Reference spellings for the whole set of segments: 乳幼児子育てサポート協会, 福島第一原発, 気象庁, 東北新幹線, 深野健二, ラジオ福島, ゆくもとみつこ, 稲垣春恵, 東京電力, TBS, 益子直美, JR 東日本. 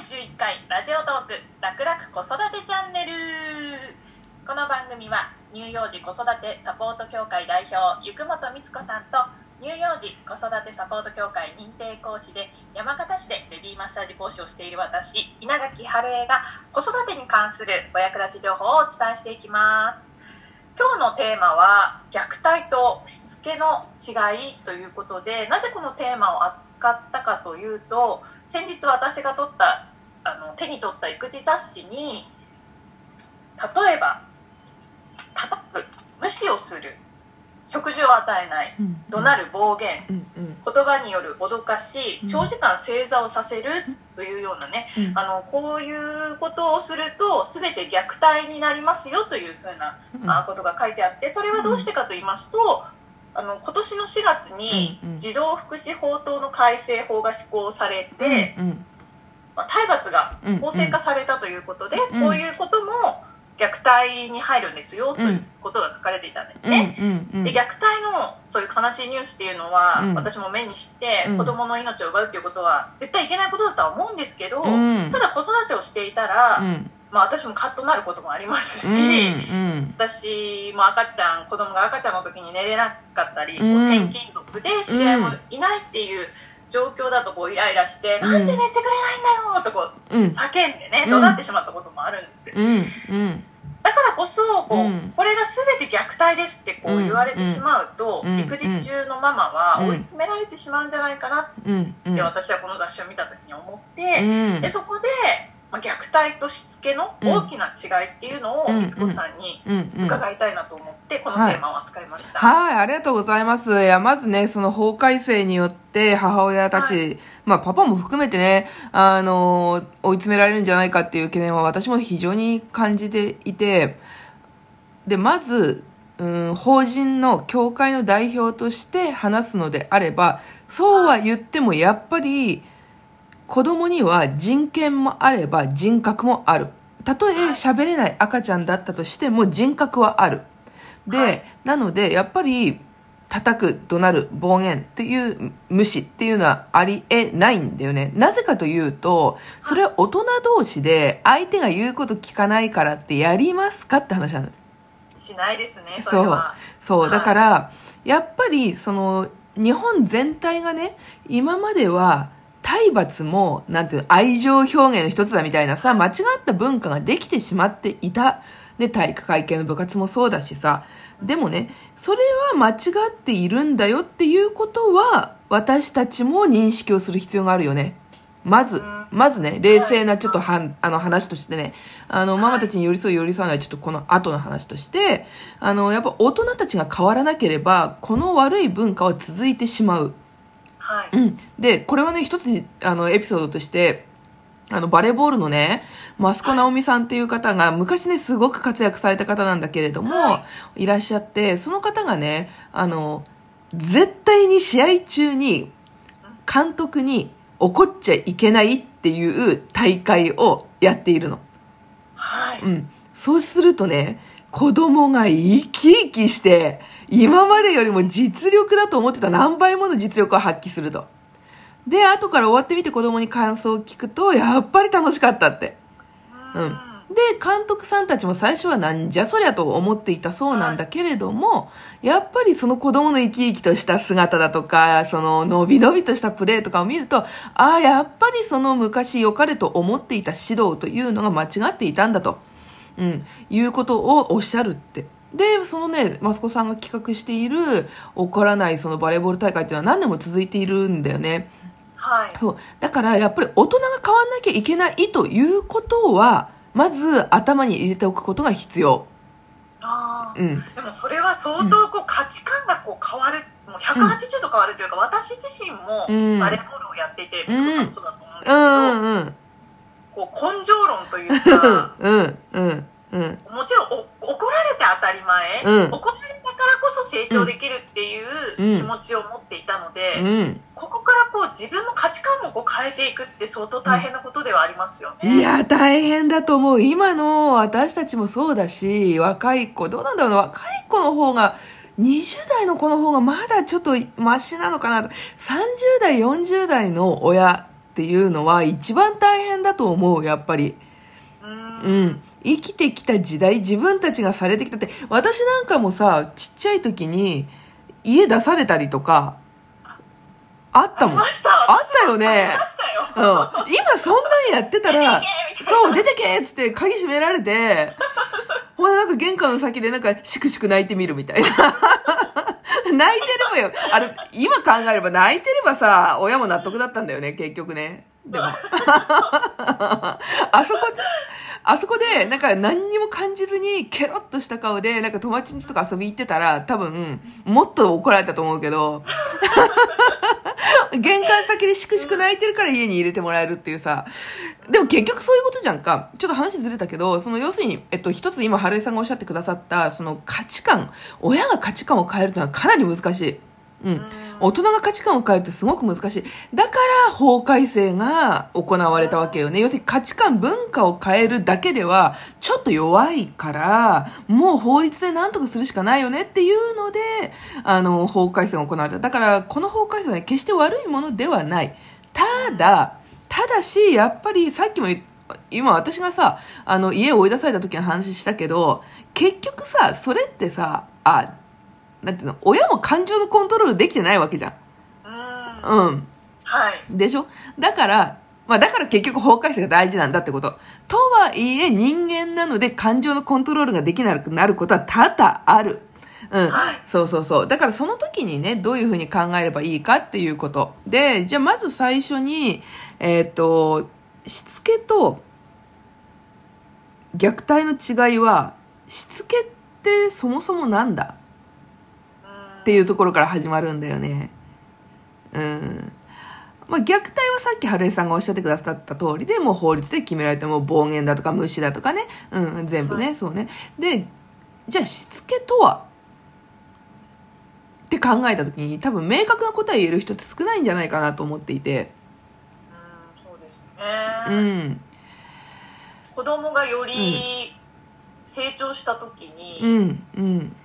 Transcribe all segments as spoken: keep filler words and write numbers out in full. だいじゅういっかいラジオトークらくらく子育てチャンネル。この番組は乳幼児子育てサポート協会代表ゆくもとみつこさんと乳幼児子育てサポート協会認定講師で山形市でベビーマッサージ講師をしている私稲垣春恵が子育てに関するお役立ち情報をお伝えしていきます。今日のテーマは虐待としつけの違いということで、なぜこのテーマを扱ったかというと、先日私が取ったあの手に取った育児雑誌に、例えば叩く、無視をする、食事を与えない、うん、怒鳴る、暴言、うんうん、言葉による脅かし、長時間正座をさせるというようなね、うん、あのこういうことをすると全て虐待になりますよというふうな、まあ、ことが書いてあって、それはどうしてかと言いますと、あの今年のしがつに児童福祉法等の改正法が施行されて、うんうんまあ、体罰が法制化されたということで、うんうん、こういうことも虐待に入るんですよということが書かれていたんですね、うんうんうん、で虐待のそういう悲しいニュースっていうのは、うん、私も目にして子どもの命を奪うっていうことは絶対いけないことだとは思うんですけど、うん、ただ子育てをしていたら、うんまあ、私もカッとなることもありますし、うんうん、私も赤ちゃん子どもが赤ちゃんの時に寝れなかったり、うん、転勤族で知り合いもいないっていう状況だとこうイライラして、うん、なんで寝てくれないんだよとこう叫んでね、うん、怒鳴ってしまったこともあるんですよ、うんうん、だからこそこう、うん、これが全て虐待ですってこう言われてしまうと、うん、育児中のママは追い詰められてしまうんじゃないかなって私はこの雑誌を見た時に思って、うん、でそこで、まあ、虐待としつけの大きな違いっていうのをみつこさんに伺いたいなと思ってこのテーマを扱いました。はい、はい、ありがとうございます。いやまずね、その法改正によってで母親たち、はい、まあパパも含めてね、あの追い詰められるんじゃないかっていう懸念は私も非常に感じていて、でまず、うん、法人の協会の代表として話すのであれば、そうは言ってもやっぱり子供には人権もあれば人格もある。たとえ喋れない赤ちゃんだったとしても人格はある。で、はい、なのでやっぱり叩く、怒鳴る、暴言っていう無視っていうのはありえないんだよね。なぜかというと、それは大人同士で相手が言うこと聞かないからってやりますかって話なの。しないですね、それは。そう、そうだからやっぱりその日本全体がね、今までは体罰もなんていうの、愛情表現の一つだみたいなさ、間違った文化ができてしまっていた。で体育会系の部活もそうだしさ、でもね、それは間違っているんだよっていうことは私たちも認識をする必要があるよね。まずまずね、冷静なちょっとはあの話としてね、あのママたちに寄り添う寄り添わないちょっとこの後の話として、あのやっぱ大人たちが変わらなければこの悪い文化は続いてしまう、はいうん、でこれはね、一つあのエピソードとしてあの、バレーボールのね、益子直美さんっていう方が、昔ね、すごく活躍された方なんだけれども、いらっしゃって、その方がね、あの、絶対に試合中に、監督に怒っちゃいけないっていう大会をやっているの。はい。うん。そうするとね、子供が生き生きして、今までよりも実力だと思ってた何倍もの実力を発揮すると。で、後から終わってみて子供に感想を聞くと、やっぱり楽しかったって。うん。で、監督さんたちも最初はなんじゃそりゃと思っていたそうなんだけれども、やっぱりその子供の生き生きとした姿だとか、その伸び伸びとしたプレーとかを見ると、ああ、やっぱりその昔良かれと思っていた指導というのが間違っていたんだと、うん、いうことをおっしゃるって。で、そのね、益子さんが企画している怒らないそのバレーボール大会っていうのは何年も続いているんだよね。はい、そうだからやっぱり大人が変わんなきゃいけないということはまず頭に入れておくことが必要。あ、うん、でもそれは相当こう、うん、価値観がこう変わる、もうひゃくはちじゅうど変わるというか、うん、私自身もバレーボールをやっていて、うん、みつこさんもそうだと思うんですけど、うんうん、こう根性論というかうんうん、うん、もちろんお怒られて当たり前、うん、怒られだからこそ成長できるっていう気持ちを持っていたので、うんうん、ここからこう自分の価値観もこう変えていくって相当大変なことではありますよね。いや大変だと思う。今の私たちもそうだし、若い子どうなんだろうな、若い子の方がにじゅう代の子の方がまだちょっとマシなのかなと、さんじゅう代よんじゅう代の親っっていうのは一番大変だと思う、やっぱり。うん。生きてきた時代、自分たちがされてきたって、私なんかもさ、ちっちゃい時に家出されたりとか、あったもん。あったよね。うん、今そんなんやってたら、そう、出てけっつって鍵閉められて、ほらなんか玄関の先でなんかしくしく泣いてみるみたいな。泣いてればよ。あれ、今考えれば泣いてればさ、親も納得だったんだよね、結局ね。でも。あそこ、あそこでなんか何にも感じずにケロッとした顔でなんか友達ん家とか遊び行ってたら多分もっと怒られたと思うけど玄関先でしくしく泣いてるから家に入れてもらえるっていうさ。でも結局そういうことじゃんか。ちょっと話ずれたけど、その要するに、えっと、一つ今春江さんがおっしゃってくださったその価値観、親が価値観を変えるというのはかなり難しい。うん。大人が価値観を変えるってすごく難しい。だから法改正が行われたわけよね。要するに価値観、文化を変えるだけではちょっと弱いから、もう法律で何とかするしかないよねっていうので、あの、法改正が行われた。だからこの法改正は、ね、決して悪いものではない。ただ、ただし、やっぱりさっきも言った、今私がさ、あの、家を追い出された時の話したけど、結局さ、それってさ、あ、なんていうの、親も感情のコントロールできてないわけじゃん。うん。うん。はい。でしょ？だから、まあだから結局法改正が大事なんだってこと。とはいえ人間なので感情のコントロールができなくなることは多々ある。うん。はい、そうそうそう。だからその時にね、どういうふうに考えればいいかっていうこと。で、じゃあまず最初に、えっと、しつけと虐待の違いは、しつけってそもそもなんだ？っていうところから始まるんだよね。うん。まあ、虐待はさっき春江さんがおっしゃってくださった通りで、もう法律で決められても暴言だとか無視だとかね。うん、全部ね、そうね。で、じゃあしつけとはって考えた時に多分明確な答え言える人って少ないんじゃないかなと思っていて。うん、そうですね。うん。子供がより成長した時に、うん、うん、うん。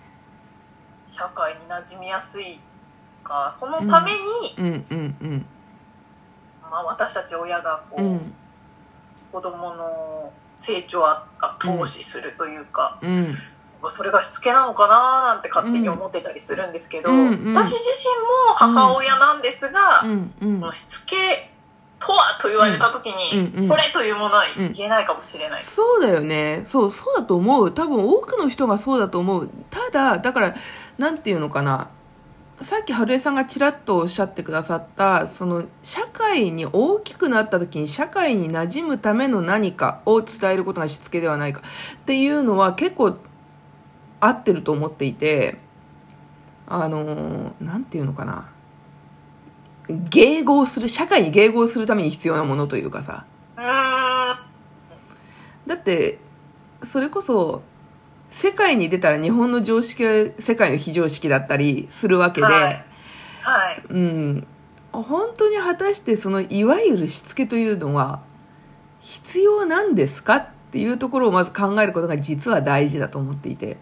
社会に馴染みやすいか、そのために、私たち親がこう、うん、子供の成長を投資するというか、うんうん、それがしつけなのかななんて勝手に思ってたりするんですけど、うんうん、私自身も母親なんですが、うんうん、そのしつけとはと言われた時に、うんうん、これというものは言えないかもしれない、うん、そうだよね。そう、そうだと思う。多分多くの人がそうだと思う。ただ、だからなんていうのかな、さっき春江さんがちらっとおっしゃってくださったその社会に大きくなった時に社会に馴染むための何かを伝えることがしつけではないかっていうのは結構合ってると思っていて、あのなんていうのかな、迎合する、社会に迎合するために必要なものというかさ、だってそれこそ世界に出たら日本の常識は世界の非常識だったりするわけで、はいはい、うん、本当に果たしてそのいわゆるしつけというのは必要なんですかっていうところをまず考えることが実は大事だと思っていて、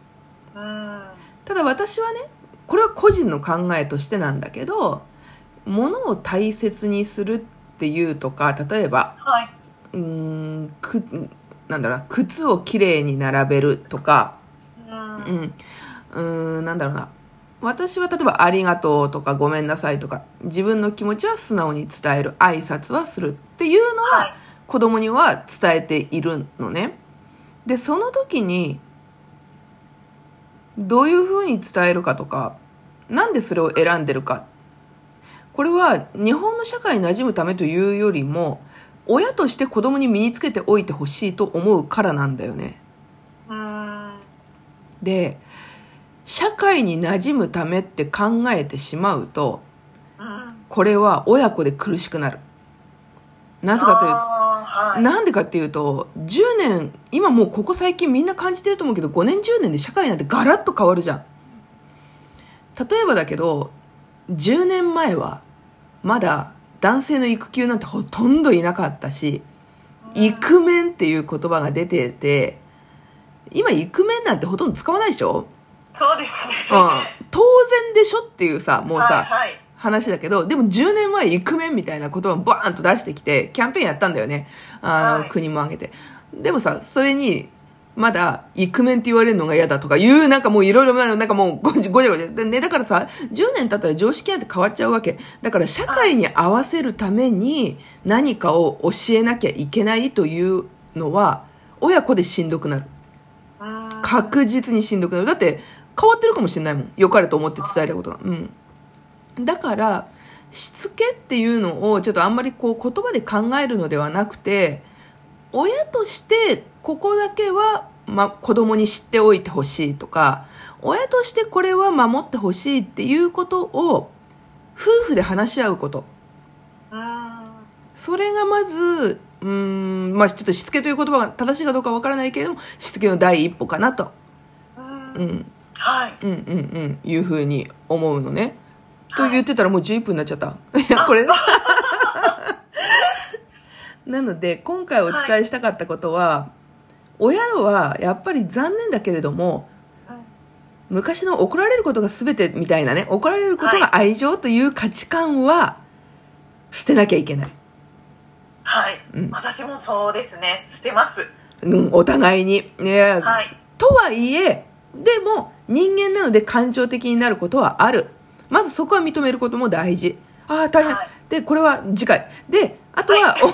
うん、ただ私はね、これは個人の考えとしてなんだけど、物を大切にするっていうとか、例えば、はい、うーん、く、なんだろう、靴をきれいに並べるとか、うん、うーん、なんだろうな。私は例えばありがとうとかごめんなさいとか、自分の気持ちは素直に伝える、挨拶はするっていうのは、はい、子供には伝えているのね。で、その時に、どういうふうに伝えるかとか、なんでそれを選んでるか。これは日本の社会に馴染むためというよりも、親として子供に身につけておいてほしいと思うからなんだよね。で、社会に馴染むためって考えてしまうと、これは親子で苦しくなる。なぜかという、はい、なんでかっていうと、じゅうねん、今もうここ最近みんな感じてると思うけど、ごねんじゅうねんで社会なんてガラッと変わるじゃん。例えばだけど、じゅうねんまえはまだ男性の育休なんてほとんどいなかったし、イクメンっていう言葉が出てて、今イクメンなんてほとんど使わないでしょ。そうですね、うん、当然でしょっていうさ、もうさ、はいはい、話だけど、でもじゅうねんまえイクメンみたいな言葉をバーンと出してきてキャンペーンやったんだよね、あの、はい、国も挙げて。でもさ、それにまだイクメンって言われるのが嫌だとかいう、なんかもういろいろなんかもうごちゃごちゃでね。だからさ、じゅうねん経ったら常識なんて変わっちゃうわけだから、社会に合わせるために何かを教えなきゃいけないというのは親子でしんどくなる。あ、確実にしんどくなる。だって変わってるかもしれないもん、良かれと思って伝えたことが。うんだからしつけっていうのをちょっとあんまりこう言葉で考えるのではなくて、親としてここだけは、ま、子供に知っておいてほしいとか、親としてこれは守ってほしいっていうことを夫婦で話し合うこと。あ、それがまずうーん、まあ、ちょっとしつけという言葉が正しいかどうかわからないけれども、しつけの第一歩かなと、うんはいうんうんうん、いうふうに思うのね。と言ってたらもうじゅういっぷんになっちゃった。いや、これなので今回お伝えしたかったことは、はい、親はやっぱり残念だけれども、はい、昔の怒られることが全てみたいなね、怒られることが愛情という価値観は捨てなきゃいけない。はい、うん、私もそうですね、捨てます、うん、お互いに、ねはい、とはいえでも人間なので感情的になることはある。まずそこは認めることも大事。ああ大変、はい、でこれは次回で、あとはお、はい、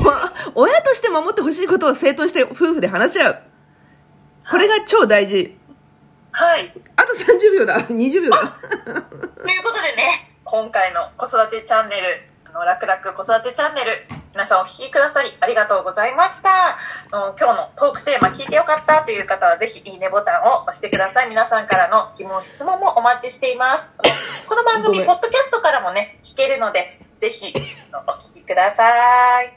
親として守ってほしいことを正当して夫婦で話し合う、これが超大事。はいあとさんじゅうびょうだ、にじゅうびょうだということでね、今回の子育てチャンネル、あの楽々子育てチャンネル、皆さんお聞きくださりありがとうございました。あの今日のトークテーマ聞いてよかったという方はぜひいいねボタンを押してください。皆さんからの疑問質問もお待ちしています。この番組ポッドキャストからもね聞けるので、ぜひお聞きください。